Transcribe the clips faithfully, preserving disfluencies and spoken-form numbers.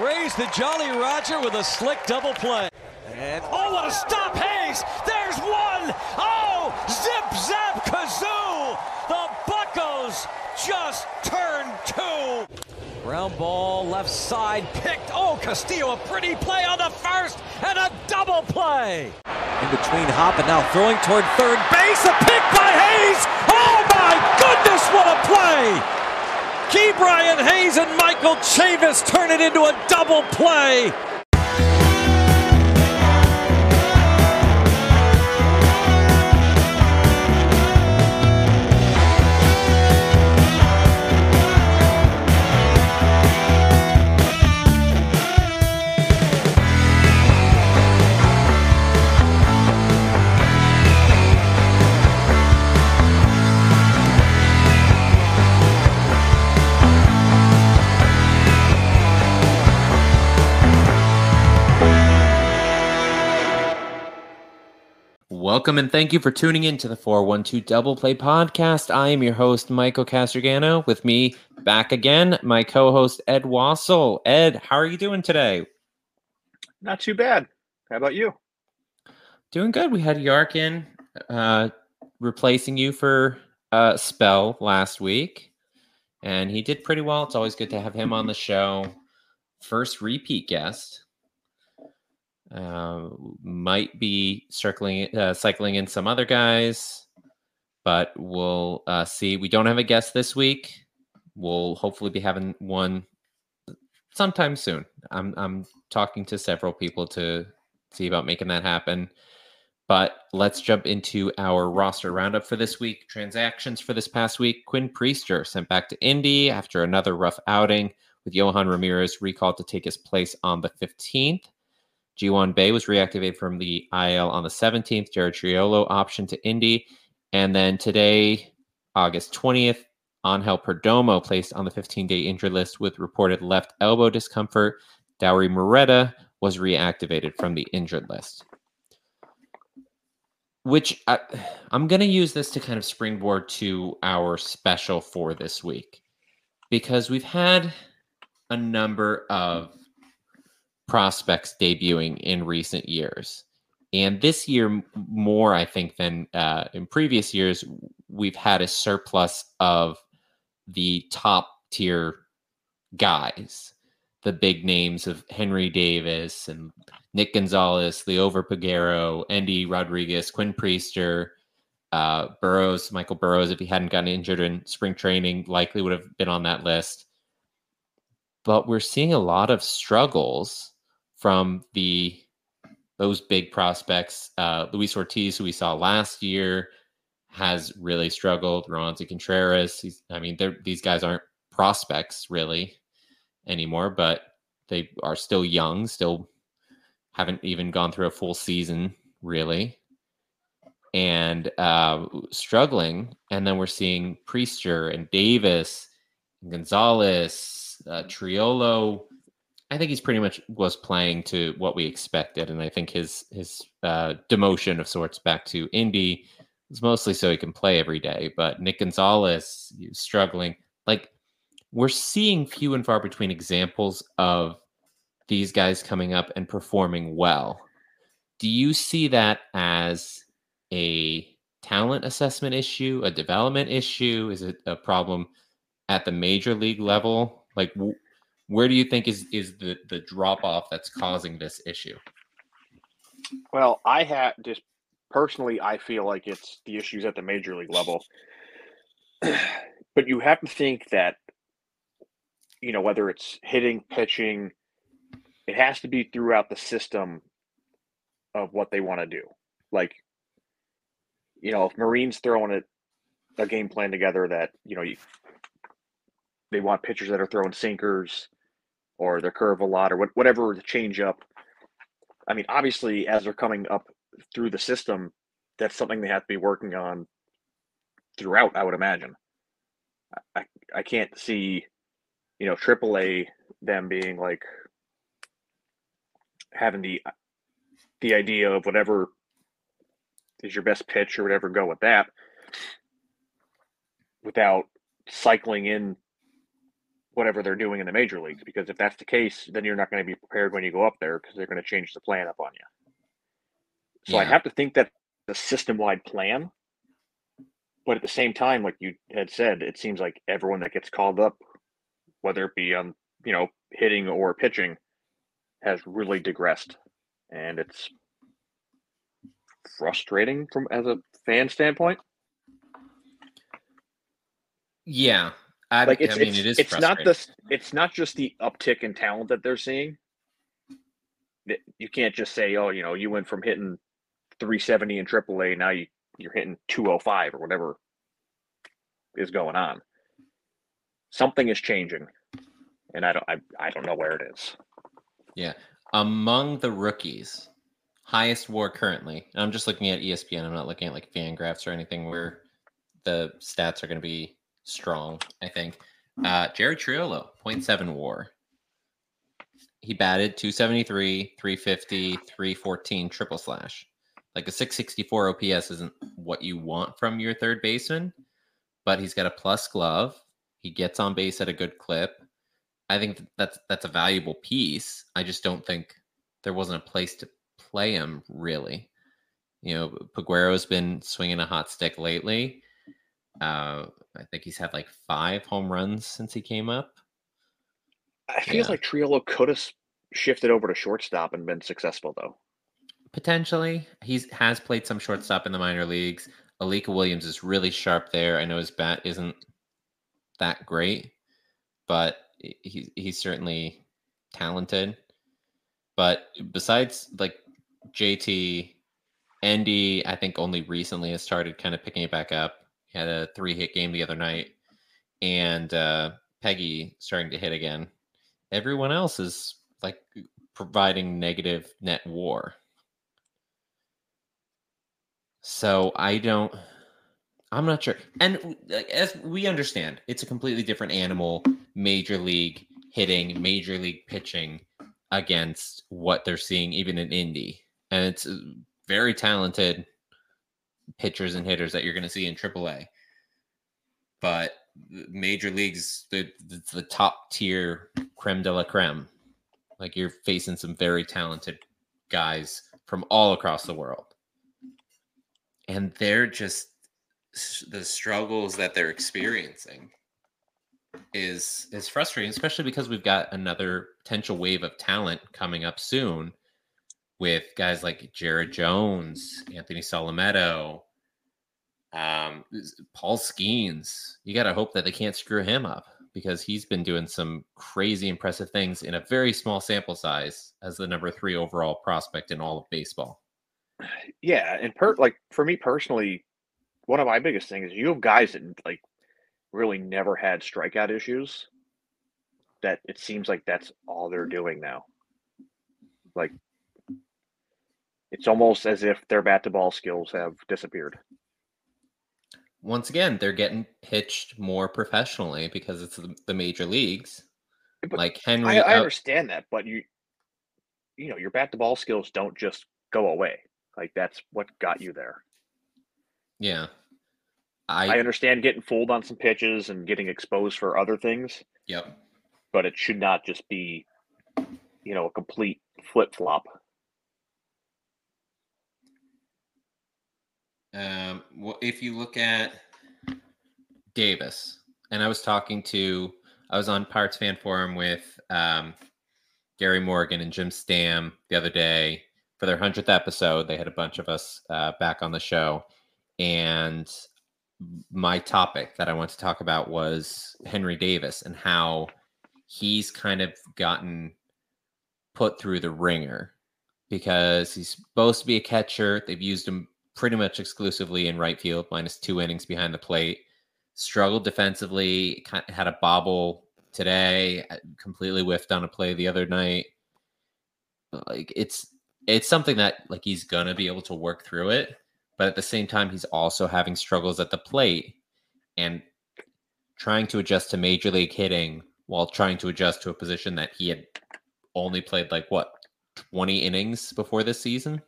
Raised the Jolly Roger with a slick double play. And oh, what a stop, Hayes! There's one! Oh, zip, zap, kazoo! The Buccos just turned two! Ground ball, left side, picked. Oh, Castillo, a pretty play on the first, and a double play! In between hop and now throwing toward third base, a pick by Hayes! Oh my goodness, what a play! Ke'Bryan Hayes and Michael Chavis turn it into a double play. Welcome and thank you for tuning in to the four one two Double Play Podcast. I am your host, Michael Castrogiano. With me back again, my co-host, Ed Wassel. Ed, how are you doing today? Not too bad. How about you? Doing good. We had Yarkin uh, replacing you for a spell last week, and he did pretty well. It's always good to have him on the show. First repeat guest. Uh, might be circling, uh, cycling in some other guys, but we'll uh, see. We don't have a guest this week. We'll hopefully be having one sometime soon. I'm I'm talking to several people to see about making that happen. But let's jump into our roster roundup for this week. Transactions for this past week: Quinn Priester sent back to Indy after another rough outing, with Yohan Ramirez recalled to take his place on the fifteenth. Ji Hwan Bae was reactivated from the I L on the seventeenth. Jared Triolo optioned to Indy. And then today, August twentieth, Angel Perdomo placed on the fifteen-day injury list with reported left elbow discomfort. Dauri Moreta was reactivated from the injured list. Which I, I'm going to use this to kind of springboard to our special for this week, because we've had a number of prospects debuting in recent years, and this year more I think than uh in previous years we've had a surplus of the top tier guys, the big names of Henry Davis and Nick Gonzales, Liover Peguero, Endy Rodríguez, Quinn Priester, uh Burroughs Michael Burroughs, if he hadn't gotten injured in spring training, likely would have been on that list. But we're seeing a lot of struggles from the those big prospects. Uh, Luis Ortiz, who we saw last year, has really struggled. Ronzi Contreras, he's, I mean, these guys aren't prospects really anymore, but they are still young, still haven't even gone through a full season really, and uh, struggling. And then we're seeing Priester and Davis and Gonzalez, uh, Triolo. I think he's pretty much was playing to what we expected, and I think his his uh, demotion of sorts back to Indy is mostly so he can play every day. But Nick Gonzalez, he was struggling. Like, we're seeing few and far between examples of these guys coming up and performing well. Do you see that as a talent assessment issue, a development issue? Is it a problem at the major league level? Like, where do you think is, is the, the drop-off that's causing this issue? Well, I have just personally, I feel like it's the issues at the major league level. But you have to think that, you know, whether it's hitting, pitching, it has to be throughout the system of what they want to do. Like, you know, if Marine's throwing it, a game plan together that, you know, you, they want pitchers that are throwing sinkers or their curve a lot or what, whatever the change up. I mean, obviously, as they're coming up through the system, that's something they have to be working on throughout, I would imagine. I, I can't see, you know, triple A them being like having the the idea of whatever is your best pitch or whatever, go with that without cycling in whatever they're doing in the major leagues, because if that's the case, then you're not going to be prepared when you go up there because they're going to change the plan up on you. So yeah. I have to think that the system-wide plan, but at the same time, like you had said, it seems like everyone that gets called up, whether it be on, you know, hitting or pitching, has really digressed. And it's frustrating from as a fan standpoint. Yeah. I, like it's, I mean, it's, it is it's not the it's not just the uptick in talent that they're seeing. You can't just say, oh, you know, you went from hitting three seventy in triple A, now you, you're hitting two oh five or whatever is going on. Something is changing, and I don't I, I don't know where it is. Yeah. Among the rookies, highest WAR currently, and I'm just looking at E S P N, I'm not looking at like fan graphs or anything where the stats are going to be strong, I think. Uh, Jared Triolo, point seven WAR. He batted two seventy-three, three fifty, three fourteen, triple slash. Like a six sixty-four O P S isn't what you want from your third baseman, but he's got a plus glove. He gets on base at a good clip. I think that's that's a valuable piece. I just don't think there wasn't a place to play him, really. You know, Peguero's been swinging a hot stick lately. Uh, I think he's had like five home runs since he came up. I feel yeah. like Triolo could have shifted over to shortstop and been successful, though. Potentially. He's has played some shortstop in the minor leagues. Alika Williams is really sharp there. I know his bat isn't that great, but he's, he's certainly talented. But besides, like, J T, Endy, I think only recently has started kind of picking it back up. He had a three-hit game the other night. And uh, Peggy starting to hit again. Everyone else is like providing negative net WAR. So I don't, I'm not sure. And as we understand, it's a completely different animal, major league hitting, major league pitching against what they're seeing, even in Indy. And it's very talented pitchers and hitters that you're going to see in triple A. But major leagues, the, the, the top tier creme de la creme. Like, you're facing some very talented guys from all across the world. And they're just, the struggles that they're experiencing is, is frustrating, especially because we've got another potential wave of talent coming up soon with guys like Jared Jones, Anthony Solometto, Um, Paul Skenes. You got to hope that they can't screw him up, because he's been doing some crazy impressive things in a very small sample size as the number three overall prospect in all of baseball. Yeah. And per, like for me personally, one of my biggest things is you have guys that like really never had strikeout issues that it seems like that's all they're doing now. Like, it's almost as if their bat to ball skills have disappeared. Once again, they're getting pitched more professionally because it's the major leagues. But like Henry, I, I understand that, but you, you know, your bat-to-ball skills don't just go away. Like, that's what got you there. Yeah, I, I understand getting fooled on some pitches and getting exposed for other things. Yep, but it should not just be, you know, a complete flip-flop. Um, well, if you look at Davis, and I was talking to, I was on Pirates Fan Forum with um, Gary Morgan and Jim Stamm the other day for their hundredth episode. They had a bunch of us uh, back on the show, and my topic that I wanted to talk about was Henry Davis and how he's kind of gotten put through the ringer because he's supposed to be a catcher. They've used him pretty much exclusively in right field, minus two innings behind the plate. Struggled defensively, had a bobble today, completely whiffed on a play the other night. Like, it's it's something that, like, he's going to be able to work through it, but at the same time, he's also having struggles at the plate and trying to adjust to major league hitting while trying to adjust to a position that he had only played, like, what, twenty innings before this season?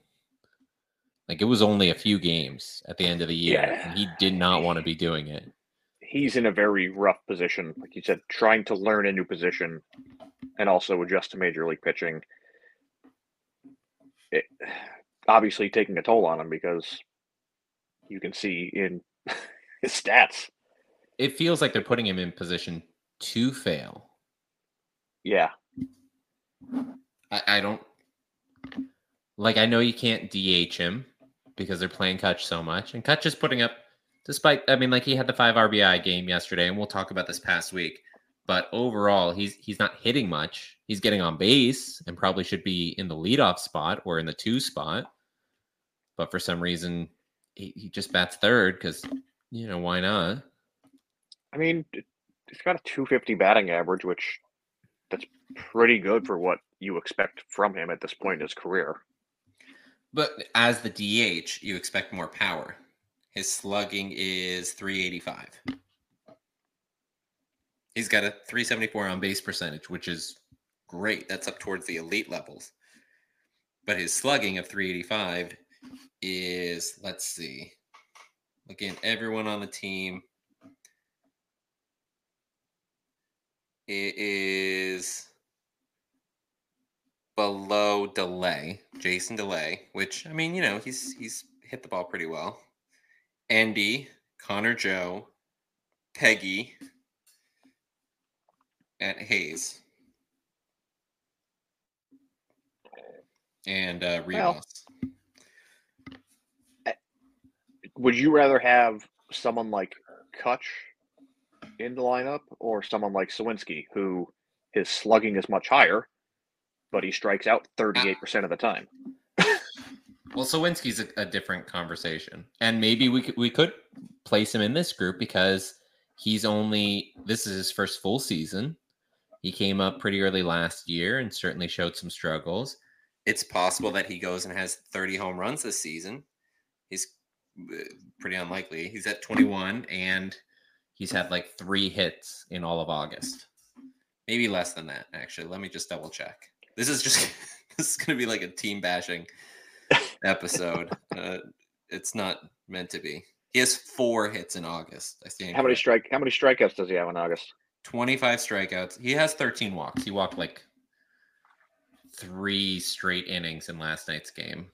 Like, it was only a few games at the end of the year. Yeah. And he did not want to be doing it. he's in a very rough position, like you said, trying to learn a new position and also adjust to major league pitching. It, obviously taking a toll on him, because you can see in his stats, it feels like they're putting him in position to fail. Yeah. I, I don't like, I know you can't D H him because they're playing Cutch so much, and Cutch is putting up, despite, I mean, like he had the five R B I game yesterday, and we'll talk about this past week, but overall he's, he's not hitting much. He's getting on base and probably should be in the leadoff spot or in the two spot. But for some reason he, he just bats third. 'Cause you know, why not? I mean, he's got a two fifty batting average, which that's pretty good for what you expect from him at this point in his career. But as the D H, you expect more power. His slugging is three eighty-five. He's got a three seventy-four on base percentage, which is great. That's up towards the elite levels. But his slugging of three eighty-five is, let's see, again, everyone on the team. It is below Delay, Jason Delay, which, I mean, you know, he's he's hit the ball pretty well. Endy, Connor Joe, Peggy, and Hayes. And uh, Rivas. Well, would you rather have someone like Cutch in the lineup, or someone like Suwinski, who his slugging is much higher, but he strikes out thirty-eight percent of the time? Well, Suwinski's a, a different conversation, and maybe we could, we could place him in this group because he's only, this is his first full season. He came up pretty early last year and certainly showed some struggles. It's possible that he goes and has thirty home runs this season. He's pretty unlikely. He's at twenty-one, and he's had like three hits in all of August. Maybe less than that, actually. Let me just double check. This is just this is going to be like a team bashing episode. uh, it's not meant to be. He has four hits in August. I stand. How many strike? How many strikeouts does he have in August? twenty-five strikeouts. He has thirteen walks. He walked like three straight innings in last night's game,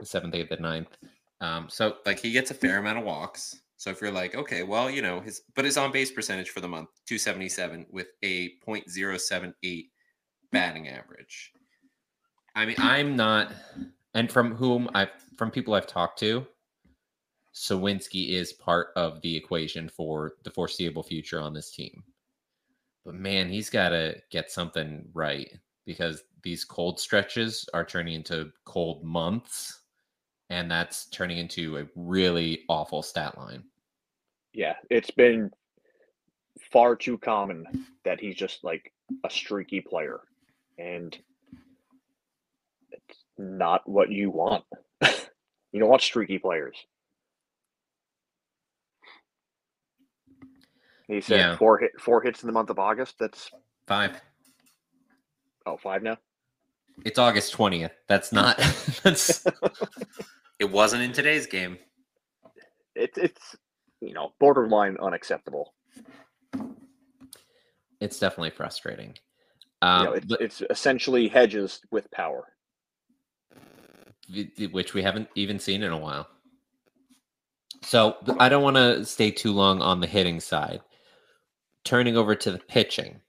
the seventh, eighth, the ninth. Um, so like he gets a fair amount of walks. So if you're like, okay, well, you know, his but his on-base percentage for the month, two seventy-seven with a point oh seven eight batting average. I mean, I'm not, and from whom I've, from people I've talked to, Suwinski is part of the equation for the foreseeable future on this team. But man, he's got to get something right, because these cold stretches are turning into cold months. And that's turning into a really awful stat line. Yeah, it's been far too common that he's just like a streaky player. And it's not what you want. You don't want streaky players. He said yeah. four, hit, four hits in the month of August. That's five. Oh, five now? It's August twentieth. That's not. That's... It wasn't in today's game. It, it's, you know, borderline unacceptable. It's definitely frustrating. Um, you know, it, but, it's essentially Hedges with power. Which we haven't even seen in a while. So I don't want to stay too long on the hitting side. Turning over to the pitching.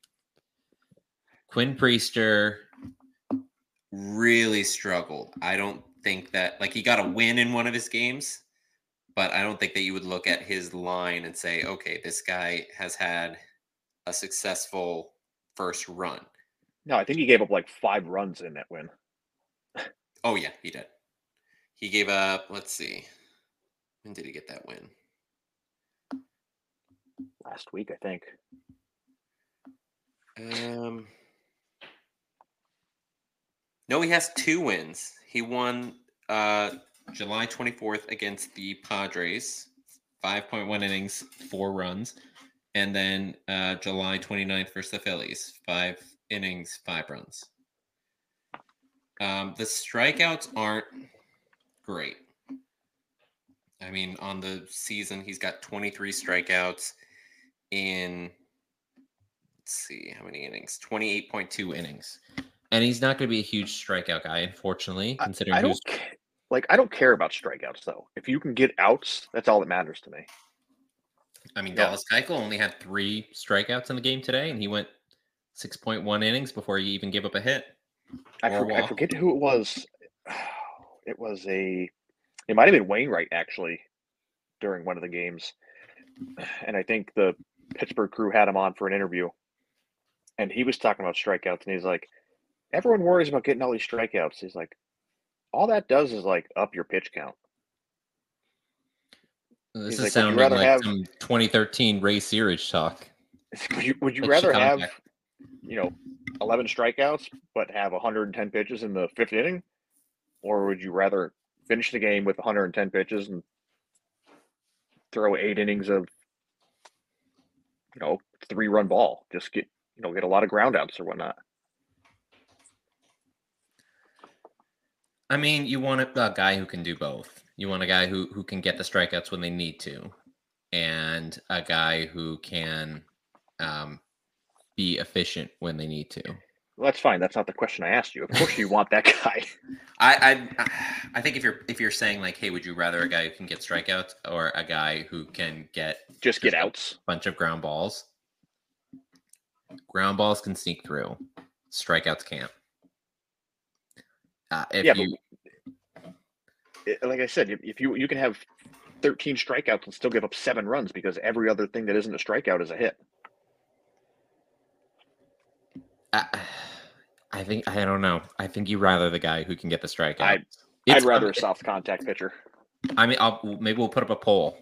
Quinn Priester really struggled. I don't think that, like, he got a win in one of his games, but I don't think that you would look at his line and say, okay, this guy has had a successful first run. No, I think he gave up like five runs in that win. Oh yeah, he did. He gave up, let's see, when did he get that win? Last week, I think. Um, no, he has two wins. He won uh, July twenty-fourth against the Padres, five point one innings, four runs. And then uh, July twenty-ninth versus the Phillies, five innings, five runs. Um, the strikeouts aren't great. I mean, on the season, he's got twenty-three strikeouts. in, let's see, how many innings? twenty-eight point two innings. And he's not going to be a huge strikeout guy, unfortunately. Considering I, I don't ca- like I don't care about strikeouts though. If you can get outs, that's all that matters to me. I mean, yeah. Dallas Keuchel only had three strikeouts in the game today, and he went six point one innings before he even gave up a hit. I, for- a I forget who it was. It was a. It might have been Wainwright actually, during one of the games, and I think the Pittsburgh crew had him on for an interview, and he was talking about strikeouts, and he's like, everyone worries about getting all these strikeouts. He's like, all that does is like up your pitch count. This He's is like, sounding like have, some twenty thirteen Ray Searage talk. Would you, would you rather have, back. you know, eleven strikeouts but have one hundred ten pitches in the fifth inning, or would you rather finish the game with one hundred ten pitches and throw eight innings of, you know, three-run ball, just get, you know, get a lot of ground outs or whatnot? I mean, you want a, a guy who can do both. You want a guy who, who can get the strikeouts when they need to, and a guy who can um, be efficient when they need to. Well, that's fine. That's not the question I asked you. Of course you want that guy. I, I I think if you're if you're saying like, hey, would you rather a guy who can get strikeouts or a guy who can get just get just outs, a bunch of ground balls? Ground balls can sneak through. Strikeouts can't. Uh, if yeah, you, but, like I said, if you you can have thirteen strikeouts and still give up seven runs because every other thing that isn't a strikeout is a hit. I, I think I don't know. I think you rather the guy who can get the strikeout. I, I'd rather I, a soft contact pitcher. I mean, I'll, maybe we'll put up a poll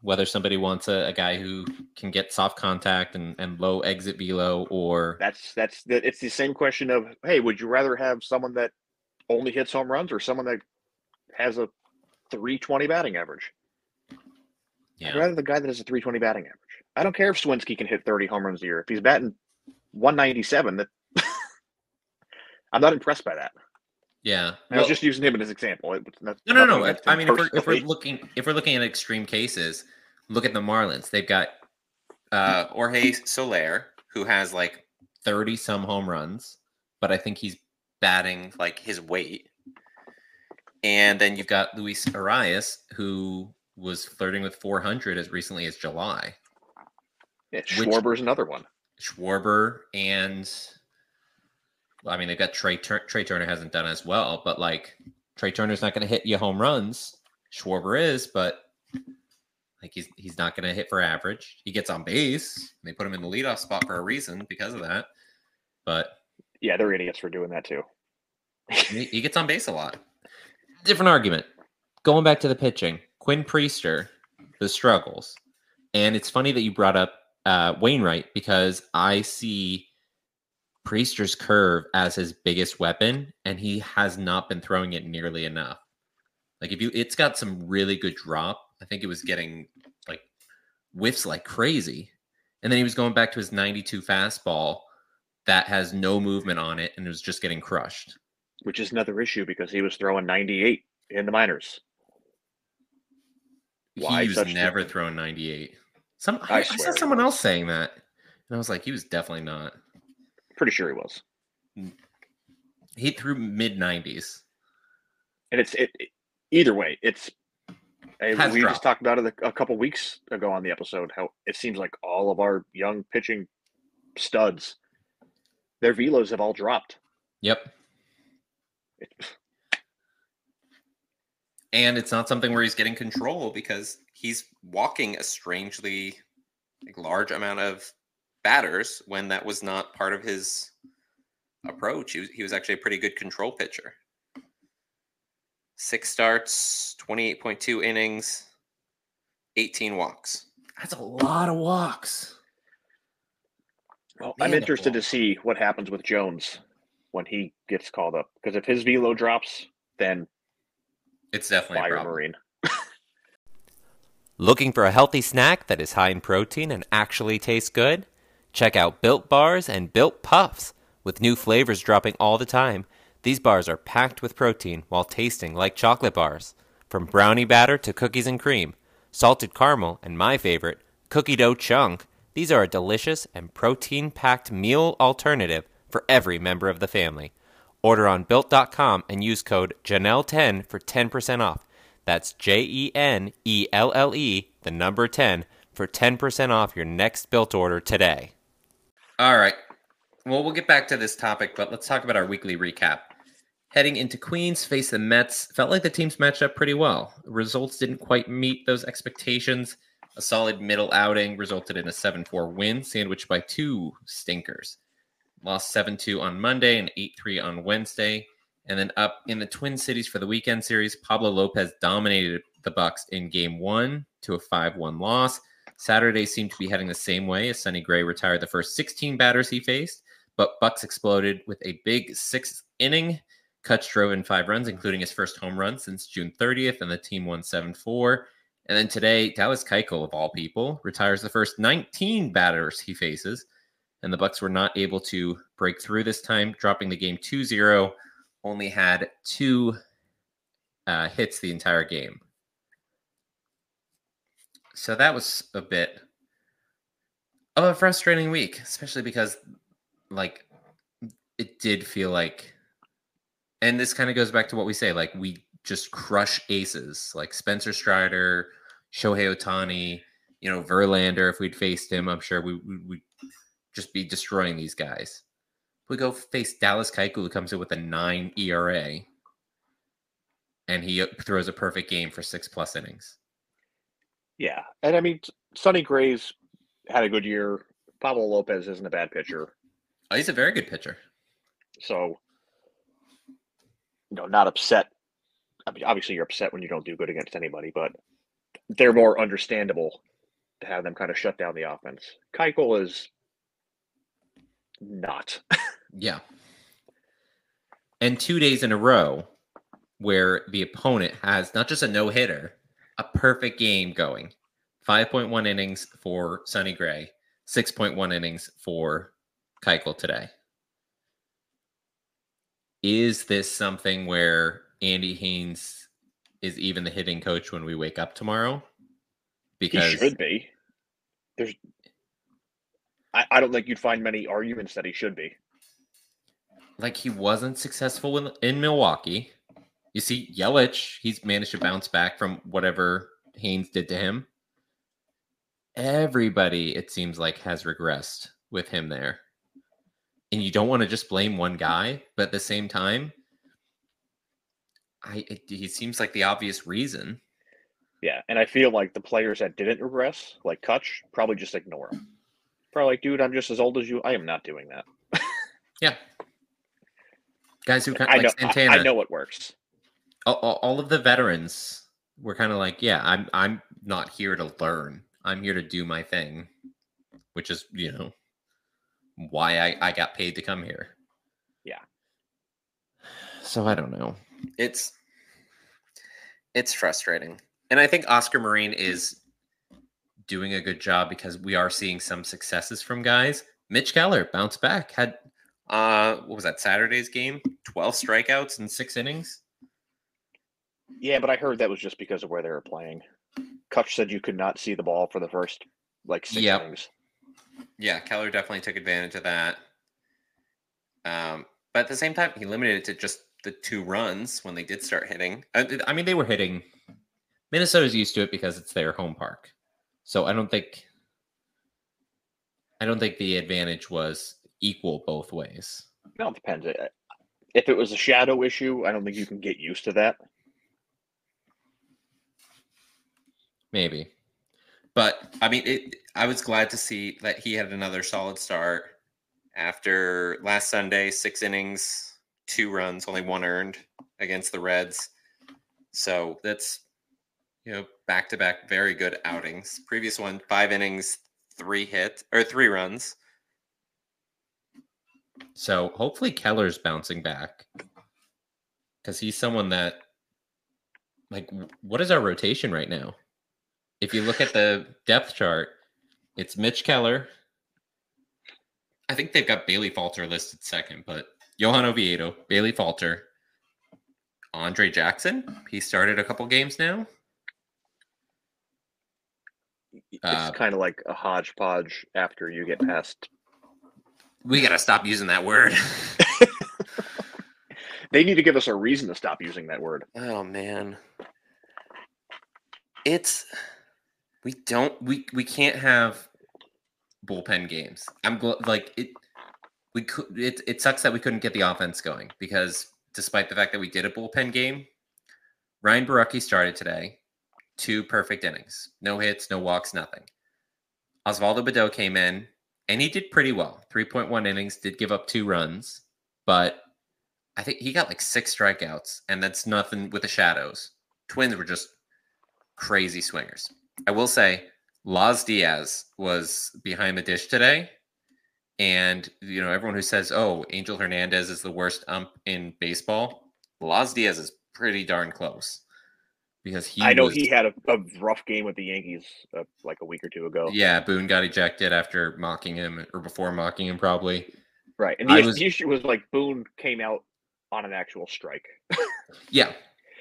whether somebody wants a, a guy who can get soft contact and, and low exit velo, or that's that's the, it's the same question of, hey, would you rather have someone that only hits home runs or someone that has a three twenty batting average? Yeah. I'd rather the guy that has a three twenty batting average. I don't care if Suwinski can hit thirty home runs a year. If he's batting one ninety-seven, that I'm not impressed by that. Yeah, well, I was just using him as an example. It, not, no, no, no. I mean, if we're, if we're looking, if we're looking at extreme cases, look at the Marlins. They've got uh, Jorge Soler, who has like thirty some home runs, but I think he's batting like his weight. And then you've got Luis Arias, who was flirting with four hundred as recently as July. Yeah, Schwarber's which, another one. Schwarber and. I mean, they've got Trey Tur- Trey Turner hasn't done as well, but like Trey Turner's not going to hit you home runs. Schwarber is, but like he's he's not going to hit for average. He gets on base. They put him in the leadoff spot for a reason because of that. But yeah, they're idiots for doing that too. he, he gets on base a lot. Different argument. Going back to the pitching, Quinn Priester, the struggles, and it's funny that you brought up uh, Wainwright because I see Priester's curve as his biggest weapon, and he has not been throwing it nearly enough. Like if you, it's got some really good drop. I think it was getting like whiffs like crazy, and then he was going back to his ninety-two fastball that has no movement on it, and it was just getting crushed. Which is another issue because he was throwing ninety-eight in the minors. Why he was never the... throwing ninety-eight. Some I, I saw someone else saying that, and I was like, he was definitely not. Pretty sure he was. He threw mid nineties, and it's it, it. Either way, it's we dropped. just talked about it a, a couple weeks ago on the episode. How it seems like all of our young pitching studs, their velos have all dropped. Yep. It, and it's not something where he's getting control because he's walking a strangely like, large amount of batters when that was not part of his approach. He was, he was actually a pretty good control pitcher. Six starts, twenty-eight point two innings, eighteen walks. That's a lot of walks. Well, Man, I'm interested to see what happens with Jones when he gets called up. Because if his velo drops, then it's definitely a Marine. Looking for a healthy snack that is high in protein and actually tastes good? Check out Built Bars and Built Puffs. With new flavors dropping all the time, these bars are packed with protein while tasting like chocolate bars. From brownie batter to cookies and cream, salted caramel, and my favorite, cookie dough chunk. These are a delicious and protein-packed meal alternative for every member of the family. Order on built dot com and use code Janelle ten for ten percent off. That's J E N E L L E, the number ten, for ten percent off your next Built order today. All right. Well, we'll get back to this topic, but let's talk about our weekly recap. Heading into Queens, face the Mets. Felt like the teams matched up pretty well. Results didn't quite meet those expectations. A solid middle outing resulted in a seven four win, sandwiched by two stinkers. Lost seven two on Monday and eight three on Wednesday. And then up in the Twin Cities for the weekend series, Pablo Lopez dominated the Bucks in game one to a five one loss. Saturday seemed to be heading the same way as Sonny Gray retired the first sixteen batters he faced, but Bucks exploded with a big sixth inning. Cutch drove in five runs, including his first home run since June thirtieth, and the team won seven four. And then today, Dallas Keuchel, of all people, retires the first nineteen batters he faces, and the Bucks were not able to break through this time, dropping the game two zero. Only had two uh, hits the entire game. So that was a bit of a frustrating week, especially because, like, it did feel like, and this kind of goes back to what we say, like, we just crush aces, like Spencer Strider, Shohei Ohtani, you know, Verlander. If we'd faced him, I'm sure we would we, just be destroying these guys. We go face Dallas Keuchel, who comes in with a nine E R A, and he throws a perfect game for six plus innings. Yeah, and I mean, Sonny Gray's had a good year. Pablo Lopez isn't a bad pitcher. Oh, he's a very good pitcher. So, you know, not upset. I mean, obviously you're upset when you don't do good against anybody, but they're more understandable to have them kind of shut down the offense. Keuchel is not. Yeah. And two days in a row where the opponent has not just a no-hitter, a perfect game going. five point one innings for Sonny Gray, six point one innings for Keuchel today. Is this something where Endy Haines is even the hitting coach when we wake up tomorrow? Because he should be. There's, I, I don't think you'd find many arguments that he should be. Like, he wasn't successful in, in Milwaukee. You see, Yelich, he's managed to bounce back from whatever Haynes did to him. Everybody, it seems like, has regressed with him there. And you don't want to just blame one guy, but at the same time, I it, he seems like the obvious reason. Yeah, and I feel like the players that didn't regress, like Cutch, probably just ignore him. Probably like, dude, I'm just as old as you. I am not doing that. Yeah. Guys who kind of, like, know, Santana. I, I know it works. All, all, all of the veterans were kind of like, yeah, I'm I'm not here to learn. I'm here to do my thing, which is, you know, why I, I got paid to come here. Yeah. So I don't know. It's it's frustrating. And I think Oscar Marine is doing a good job because we are seeing some successes from guys. Mitch Keller bounced back, had uh what was that Saturday's game? twelve strikeouts in six innings. Yeah, but I heard that was just because of where they were playing. Cutch said you could not see the ball for the first like six yep. innings. Yeah, Keller definitely took advantage of that. Um, but at the same time, he limited it to just the two runs when they did start hitting. I, I mean, they were hitting. Minnesota's used to it because it's their home park. So I don't think I don't think the advantage was equal both ways. No, it depends. If it was a shadow issue, I don't think you can get used to that. Maybe. But, I mean, it, I was glad to see that he had another solid start after last Sunday, six innings, two runs, only one earned against the Reds. So that's, you know, back-to-back very good outings. Previous one, five innings, three hits, or three runs. So hopefully Keller's bouncing back because he's someone that, like, what is our rotation right now? If you look at the depth chart, it's Mitch Keller. I think they've got Bailey Falter listed second, but Johan Oviedo, Bailey Falter, Andre Jackson. He started a couple games now. it's uh, kind of like a hodgepodge after you get past. We got to stop using that word. They need to give us a reason to stop using that word. Oh, man. It's we don't we we can't have bullpen games. I'm gl- like it we could it it sucks that we couldn't get the offense going, because despite the fact that we did a bullpen game, Ryan Barucki started today, two perfect innings. No hits, no walks, nothing. Oswaldo Badeau came in and he did pretty well. three point one innings, did give up two runs, but I think he got like six strikeouts, and that's nothing with the shadows. Twins were just crazy swingers. I will say Laz Diaz was behind the dish today. And, you know, everyone who says, oh, Angel Hernandez is the worst ump in baseball, Laz Diaz is pretty darn close, because he I know was, he had a, a rough game with the Yankees uh, like a week or two ago. Yeah, Boone got ejected after mocking him, or before mocking him probably. Right. And the, was, the issue was like Boone came out on an actual strike. Yeah.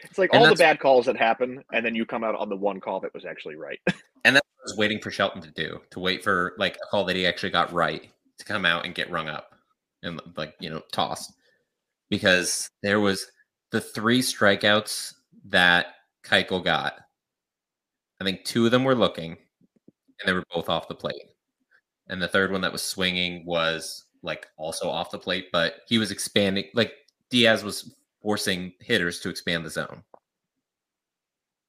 It's like and all the bad calls that happen, and then you come out on the one call that was actually right. And that's what I was waiting for Shelton to do, to wait for like a call that he actually got right to come out and get rung up and like, you know, tossed. Because there was the three strikeouts that Keuchel got. I think two of them were looking, and they were both off the plate. And the third one that was swinging was like also off the plate, but he was expanding. Like Diaz was forcing hitters to expand the zone.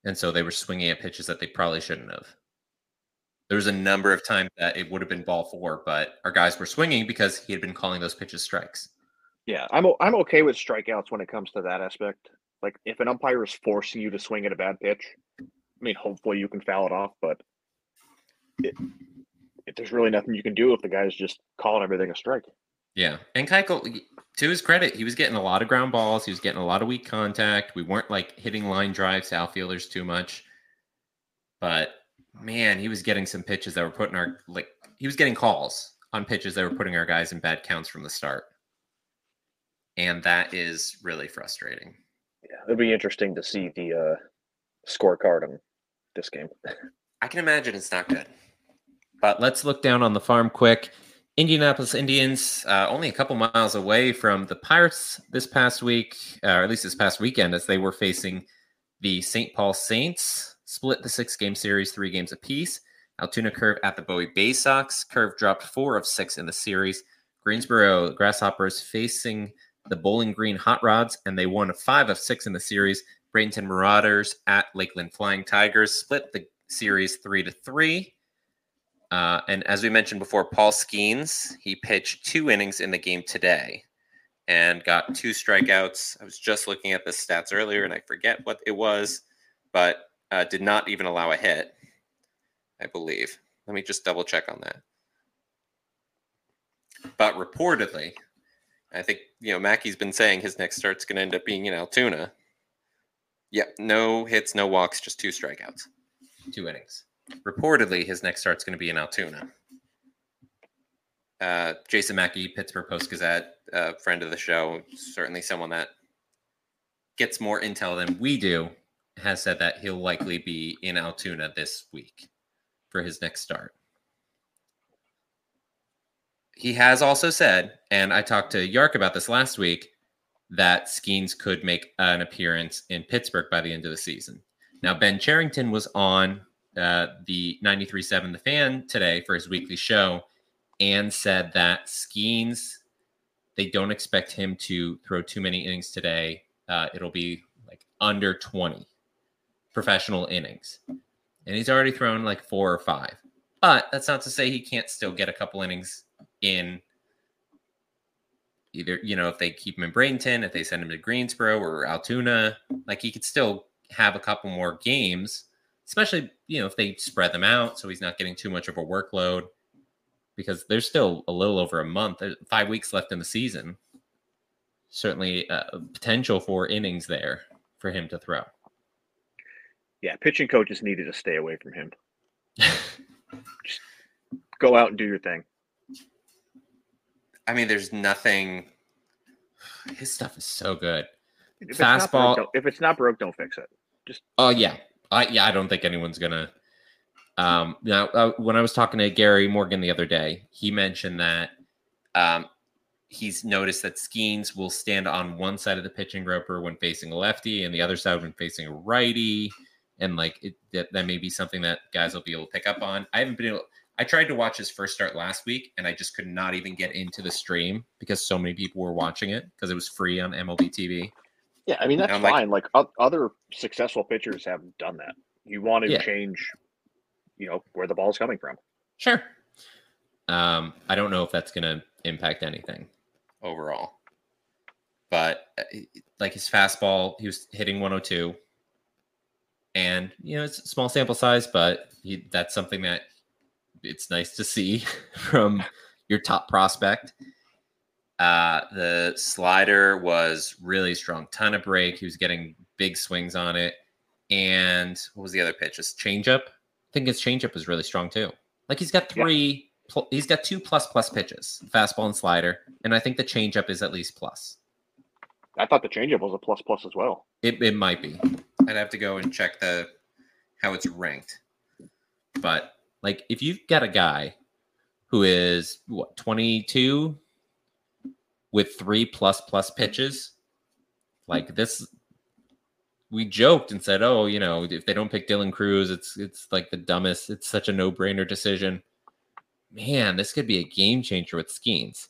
And so they were swinging at pitches that they probably shouldn't have. There was a number of times that it would have been ball four, but our guys were swinging because he had been calling those pitches strikes. Yeah, I'm I'm okay with strikeouts when it comes to that aspect. Like, if an umpire is forcing you to swing at a bad pitch, I mean, hopefully you can foul it off, but it, if there's really nothing you can do if the guy's just calling everything a strike. Yeah, and Keuchel, to his credit, he was getting a lot of ground balls. He was getting a lot of weak contact. We weren't, like, hitting line drives to outfielders too much. But, man, he was getting some pitches that were putting our, like, he was getting calls on pitches that were putting our guys in bad counts from the start. And that is really frustrating. Yeah, it'll be interesting to see the uh, scorecard on this game. I can imagine it's not good. But let's look down on the farm quick. Indianapolis Indians, uh, only a couple miles away from the Pirates this past week, uh, or at least this past weekend, as they were facing the Saint Paul Saints. Split the six-game series, three games apiece. Altoona Curve at the Bowie Bay Sox. Curve dropped four of six in the series. Greensboro Grasshoppers facing the Bowling Green Hot Rods, and they won five of six in the series. Bradenton Marauders at Lakeland Flying Tigers split the series three to three. Uh, and as we mentioned before, Paul Skenes, he pitched two innings in the game today and got two strikeouts. I was just looking at the stats earlier, and I forget what it was, but uh, did not even allow a hit, I believe. Let me just double check on that. But reportedly, I think, you know, Mackey's been saying his next start's going to end up being in Altoona. Yep, no hits, no walks, just two strikeouts. Two innings. Reportedly, his next start's going to be in Altoona. Uh, Jason Mackey, Pittsburgh Post-Gazette, uh, friend of the show, certainly someone that gets more intel than we do, has said that he'll likely be in Altoona this week for his next start. He has also said, and I talked to Yark about this last week, that Skenes could make an appearance in Pittsburgh by the end of the season. Now, Ben Cherington was on Uh, the ninety-three point seven The Fan today for his weekly show, and said that Skenes, they don't expect him to throw too many innings today. Uh, it'll be like under twenty professional innings. And he's already thrown like four or five. But that's not to say he can't still get a couple innings in either, you know, if they keep him in Bradenton, if they send him to Greensboro or Altoona, like he could still have a couple more games. Especially, you know, if they spread them out so he's not getting too much of a workload, because there's still a little over a month, there's five weeks left in the season. Certainly uh, potential for innings there for him to throw. Yeah, pitching coaches needed to stay away from him. Just go out and do your thing. I mean, there's nothing. His stuff is so good. If Fastball. It's broke, if it's not broke, don't fix it. Just. Oh, yeah. I, yeah, I don't think anyone's going to Um, now, uh, when I was talking to Gary Morgan the other day, he mentioned that um, he's noticed that Skenes will stand on one side of the pitching roper when facing a lefty and the other side when facing a righty. And like it, that, that may be something that guys will be able to pick up on. I haven't been able, I tried to watch his first start last week and I just could not even get into the stream because so many people were watching it because it was free on M L B T V. Yeah. I mean, that's fine. Like, like other successful pitchers have done that. You want to yeah. change, you know, where the ball is coming from. Sure. Um, I don't know if that's going to impact anything overall, but like his fastball, he was hitting one oh two. And, you know, it's a small sample size, but he, that's something that it's nice to see from your top prospect. Uh, the slider was really strong. Ton of break. He was getting big swings on it. And what was the other pitch? His changeup. I think his changeup was really strong, too. Like, he's got three. Yeah. Pl- he's got two plus-plus pitches, fastball and slider. And I think the changeup is at least plus. I thought the changeup was a plus-plus as well. It, it might be. I'd have to go and check the how it's ranked. But, like, if you've got a guy who is, what, twenty-two with three plus-plus pitches, like this, we joked and said, oh, you know, if they don't pick Dylan Cruz, it's it's like the dumbest. It's such a no-brainer decision. Man, this could be a game-changer with Skenes.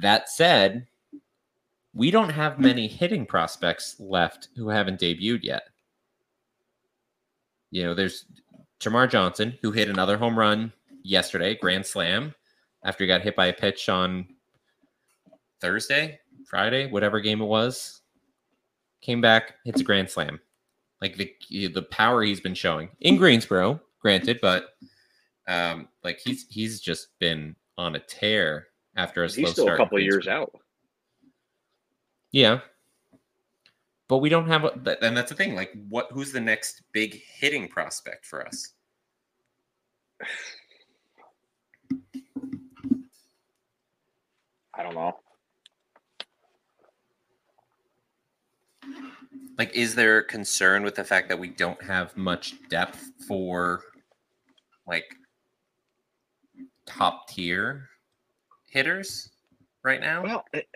That said, we don't have many hitting prospects left who haven't debuted yet. You know, there's Tamar Johnson, who hit another home run yesterday, grand slam, after he got hit by a pitch on Thursday, Friday, whatever game it was. Came back, hits a grand slam. Like, the the power he's been showing. In Greensboro, granted, but, um, like, he's he's just been on a tear after a slow start. He's still a couple of years out. Yeah, but we don't have, a, and that's the thing. Like, what? Who's the next big hitting prospect for us? I don't know. Like, is there concern with the fact that we don't have much depth for, like, top tier hitters? Right now, well, it,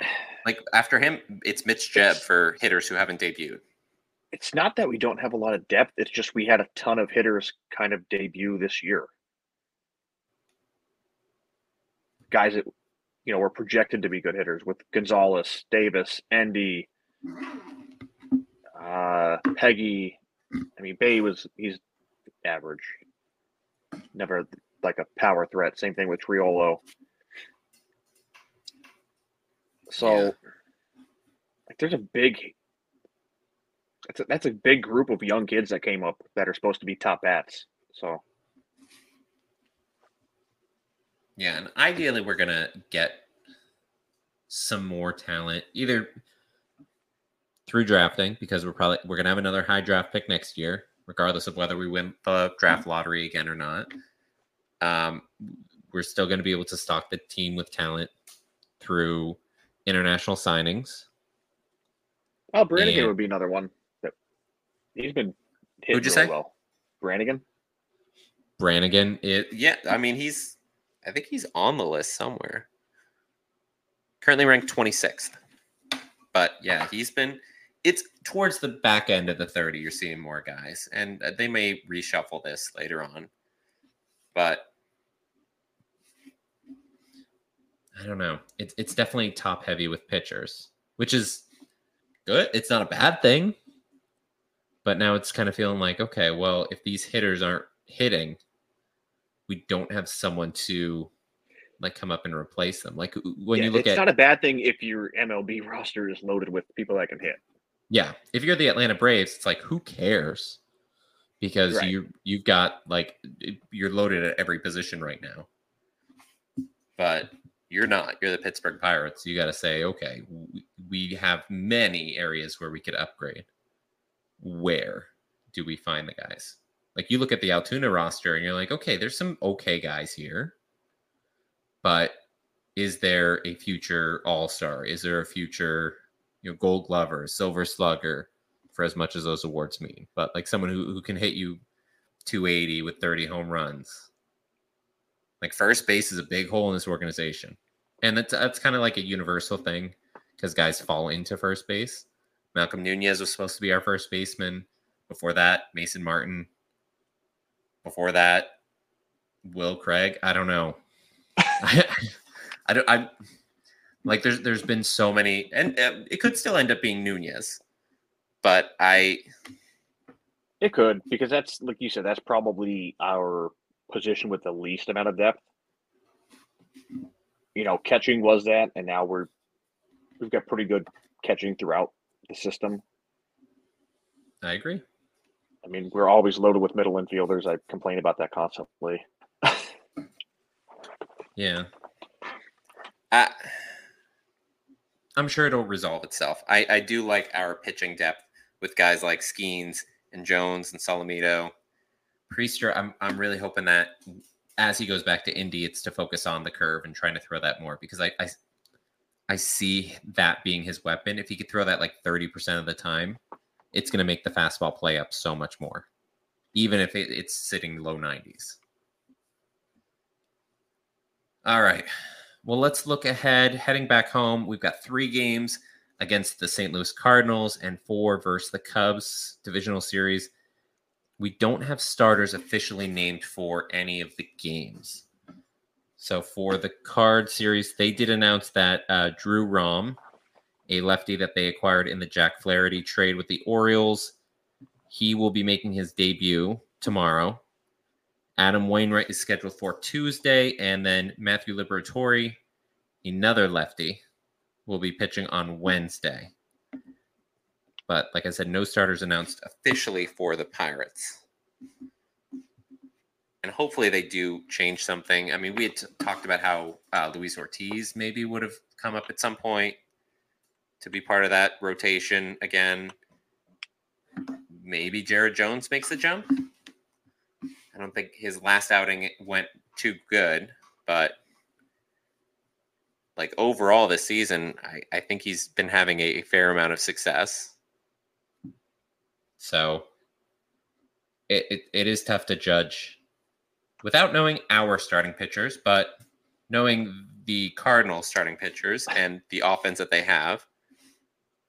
like after him, it's Mitch Jeb for hitters who haven't debuted. It's not that we don't have a lot of depth. It's just we had a ton of hitters kind of debut this year. Guys that, you know, were projected to be good hitters with Gonzales, Davis, Endy, uh, Peggy. I mean, Bay was, he's average. Never like a power threat. Same thing with Triolo. So, yeah. like, there's a big that's a, that's a big group of young kids that came up that are supposed to be top bats. So, yeah, and ideally we're gonna get some more talent either through drafting because we're probably we're gonna have another high draft pick next year, regardless of whether we win the draft lottery again or not. Um, we're still gonna be able to stock the team with talent through international signings. Oh, Brannigan and would be another one. That he's been hit really say? well. Brannigan. Brannigan. It, yeah, I mean, he's. I think he's on the list somewhere. Currently ranked twenty-sixth. But yeah, he's been. It's towards the back end of the thirty. You're seeing more guys, and they may reshuffle this later on. But I don't know. It's it's definitely top heavy with pitchers, which is good. It's not a bad thing. But now it's kind of feeling like, okay, well, if these hitters aren't hitting, we don't have someone to like come up and replace them. Like when yeah, you look it's at it's not a bad thing if your M L B roster is loaded with people that can hit. Yeah. If you're the Atlanta Braves, it's like who cares? Because right. you you've got like you're loaded at every position right now. But you're not. You're the Pittsburgh Pirates. You got to say, okay, we have many areas where we could upgrade. Where do we find the guys? Like you look at the Altoona roster and you're like, okay, there's some okay guys here. But is there a future all-star? Is there a future, you know, gold glover, silver slugger, for as much as those awards mean? But like someone who, who can hit you two eighty with thirty home runs. Like, first base is a big hole in this organization. And that's, that's kind of like a universal thing because guys fall into first base. Malcolm Nunez was supposed to be our first baseman. Before that, Mason Martin. Before that, Will Craig. I don't know. I, I don't. I like. There's there's been so many, and uh, it could still end up being Nunez, but I. It could, because that's, like you said, that's probably our position with the least amount of depth. You know, catching was that, and now we're we've got pretty good catching throughout the system. I agree. I mean, we're always loaded with middle infielders. I complain about that constantly. Yeah. I, I'm sure it'll resolve itself. I, I do like our pitching depth with guys like Skenes and Jones and Salamito. Priester, I'm I'm really hoping that as he goes back to Indy, it's to focus on the curve and trying to throw that more, because I, I, I see that being his weapon. If he could throw that like thirty percent of the time, it's going to make the fastball play up so much more, even if it, it's sitting low nineties. All right. Well, let's look ahead. Heading back home, we've got three games against the Saint Louis Cardinals and four versus the Cubs divisional series. We don't have starters officially named for any of the games. So for the Card series, they did announce that uh, Drew Rom, a lefty that they acquired in the Jack Flaherty trade with the Orioles, he will be making his debut tomorrow. Adam Wainwright is scheduled for Tuesday, and then Matthew Liberatore, another lefty, will be pitching on Wednesday. But like I said, no starters announced officially for the Pirates. And hopefully they do change something. I mean, we had t- talked about how uh, Luis Ortiz maybe would have come up at some point to be part of that rotation again. Maybe Jared Jones makes the jump. I don't think his last outing went too good, but like overall this season, I, I think he's been having a, a fair amount of success. So it, it it is tough to judge without knowing our starting pitchers, but knowing the Cardinals starting pitchers and the offense that they have,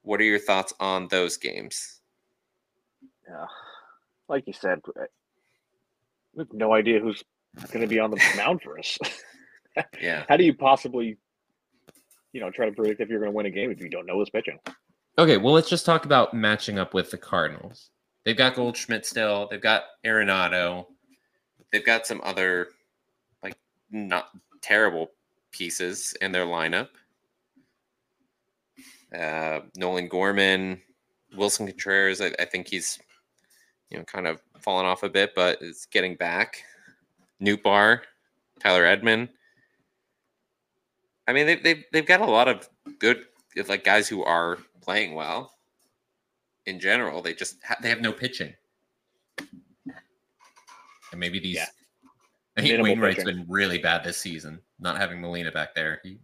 what are your thoughts on those games? Yeah, like you said, we have no idea who's going to be on the mound for us. Yeah. How do you possibly, you know, try to predict if you're going to win a game if you don't know who's pitching? Okay, well, let's just talk about matching up with the Cardinals. They've got Goldschmidt still. They've got Arenado. They've got some other, like, not terrible pieces in their lineup. Uh, Nolan Gorman, Wilson Contreras, I, I think he's, you know, kind of fallen off a bit, but it's getting back. Newt Barr, Tyler Edman. I mean, they've, they've, they've got a lot of good, like, guys who are playing well in general. They just ha- they have no pitching. And maybe these... Yeah. I think Wainwright's been really bad this season, not having Molina back there. He,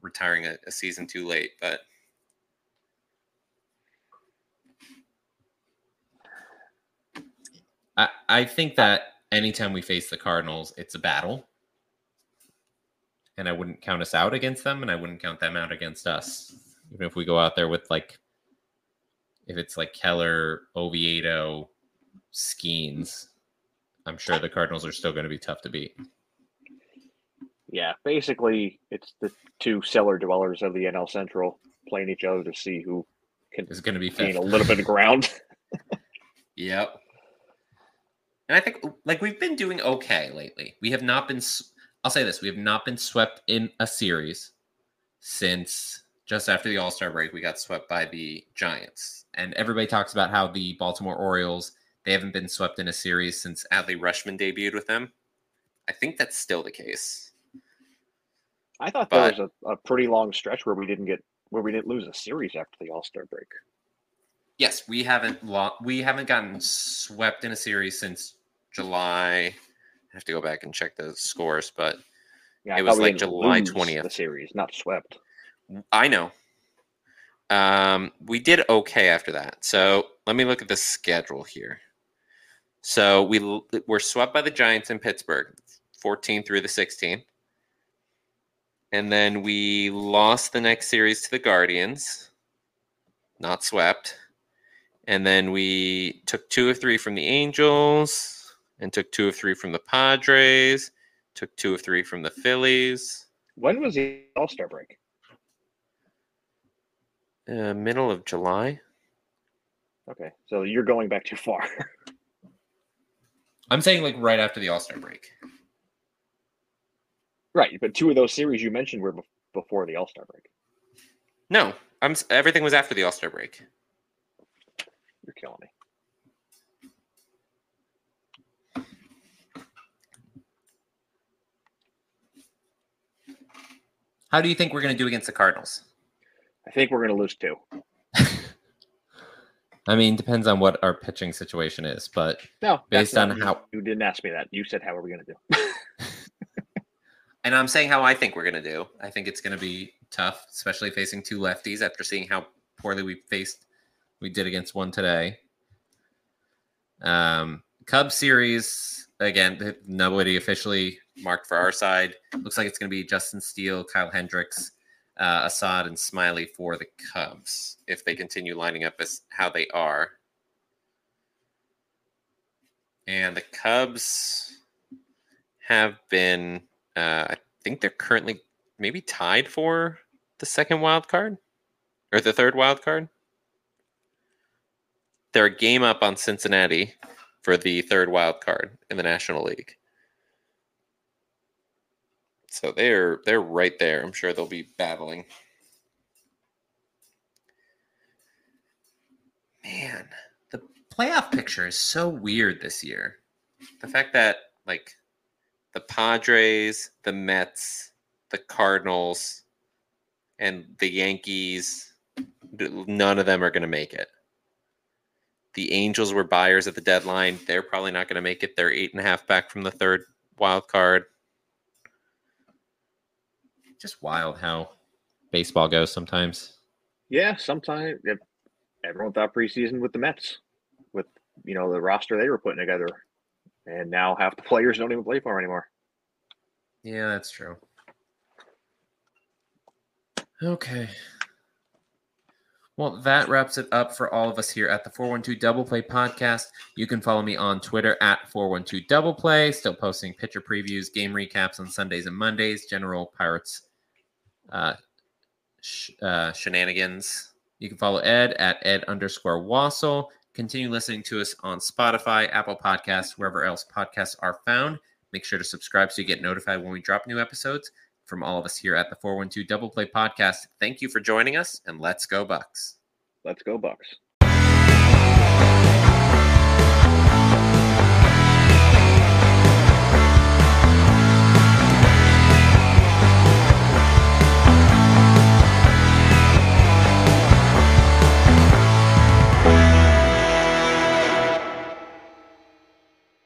retiring a, a season too late, but... I, I think that anytime we face the Cardinals, it's a battle. And I wouldn't count us out against them, and I wouldn't count them out against us. Even if we go out there with, like, if it's like Keller, Oviedo, Skenes, I'm sure the Cardinals are still going to be tough to beat. Yeah, basically, it's the two cellar dwellers of the N L Central playing each other to see who can is going to be gain a little bit of ground. Yep. And I think, like, we've been doing okay lately. We have not been, I'll say this, we have not been swept in a series since just after the All-Star break. We got swept by the Giants. And everybody talks about how the Baltimore Orioles, they haven't been swept in a series since Adley Rutschman debuted with them. I think that's still the case. I thought but, there was a, a pretty long stretch where we didn't get, where we didn't lose a series after the All-Star break. Yes, we haven't lo- we haven't gotten swept in a series since July. I have to go back and check the scores, but yeah, it was like July twentieth. The series, not swept. I know. Um, we did okay after that. So let me look at the schedule here. So we were swept by the Giants in Pittsburgh, fourteen through the sixteen. And then we lost the next series to the Guardians, not swept. And then we took two of three from the Angels and took two of three from the Padres, took two of three from the Phillies. When was the All-Star break? Uh, middle of July. Okay, so you're going back too far. I'm saying like right after the All-Star break. Right, but two of those series you mentioned were before the All-Star break. No, I'm everything was after the All-Star break. You're killing me. How do you think we're going to do against the Cardinals? I think we're going to lose two. I mean, depends on what our pitching situation is, but no, based on you, how you didn't ask me that. You said, how are we going to do? And I'm saying how I think we're going to do. I think it's going to be tough, especially facing two lefties after seeing how poorly we faced, we did against one today. Um, Cubs series, again, nobody officially marked for our side. Looks like it's going to be Justin Steele, Kyle Hendricks, uh, Assad, and Smiley for the Cubs if they continue lining up as how they are. And the Cubs have been... Uh, I think they're currently maybe tied for the second wild card or the third wild card. They're a game up on Cincinnati for the third wild card in the National League. So they're they're right there. I'm sure they'll be battling. Man, the playoff picture is so weird this year. The fact that like the Padres, the Mets, the Cardinals, and the Yankees, none of them are going to make it. The Angels were buyers at the deadline. They're probably not going to make it. They're eight and a half back from the third wild card. Just wild how baseball goes sometimes. Yeah, sometimes. Everyone thought preseason with the Mets, with you know the roster they were putting together. And now half the players don't even play for anymore. Yeah, that's true. Okay. Well, that wraps it up for all of us here at the four one two Double Play Podcast. You can follow me on Twitter at four one two Double Play. Still posting pitcher previews, game recaps on Sundays and Mondays, general Pirates uh, sh- uh, shenanigans. You can follow Ed at Ed underscore Wassel. Continue listening to us on Spotify, Apple Podcasts, wherever else podcasts are found. Make sure to subscribe so you get notified when we drop new episodes. From all of us here at the four one two Double Play Podcast, thank you for joining us, and let's go Bucks. Let's go Bucks.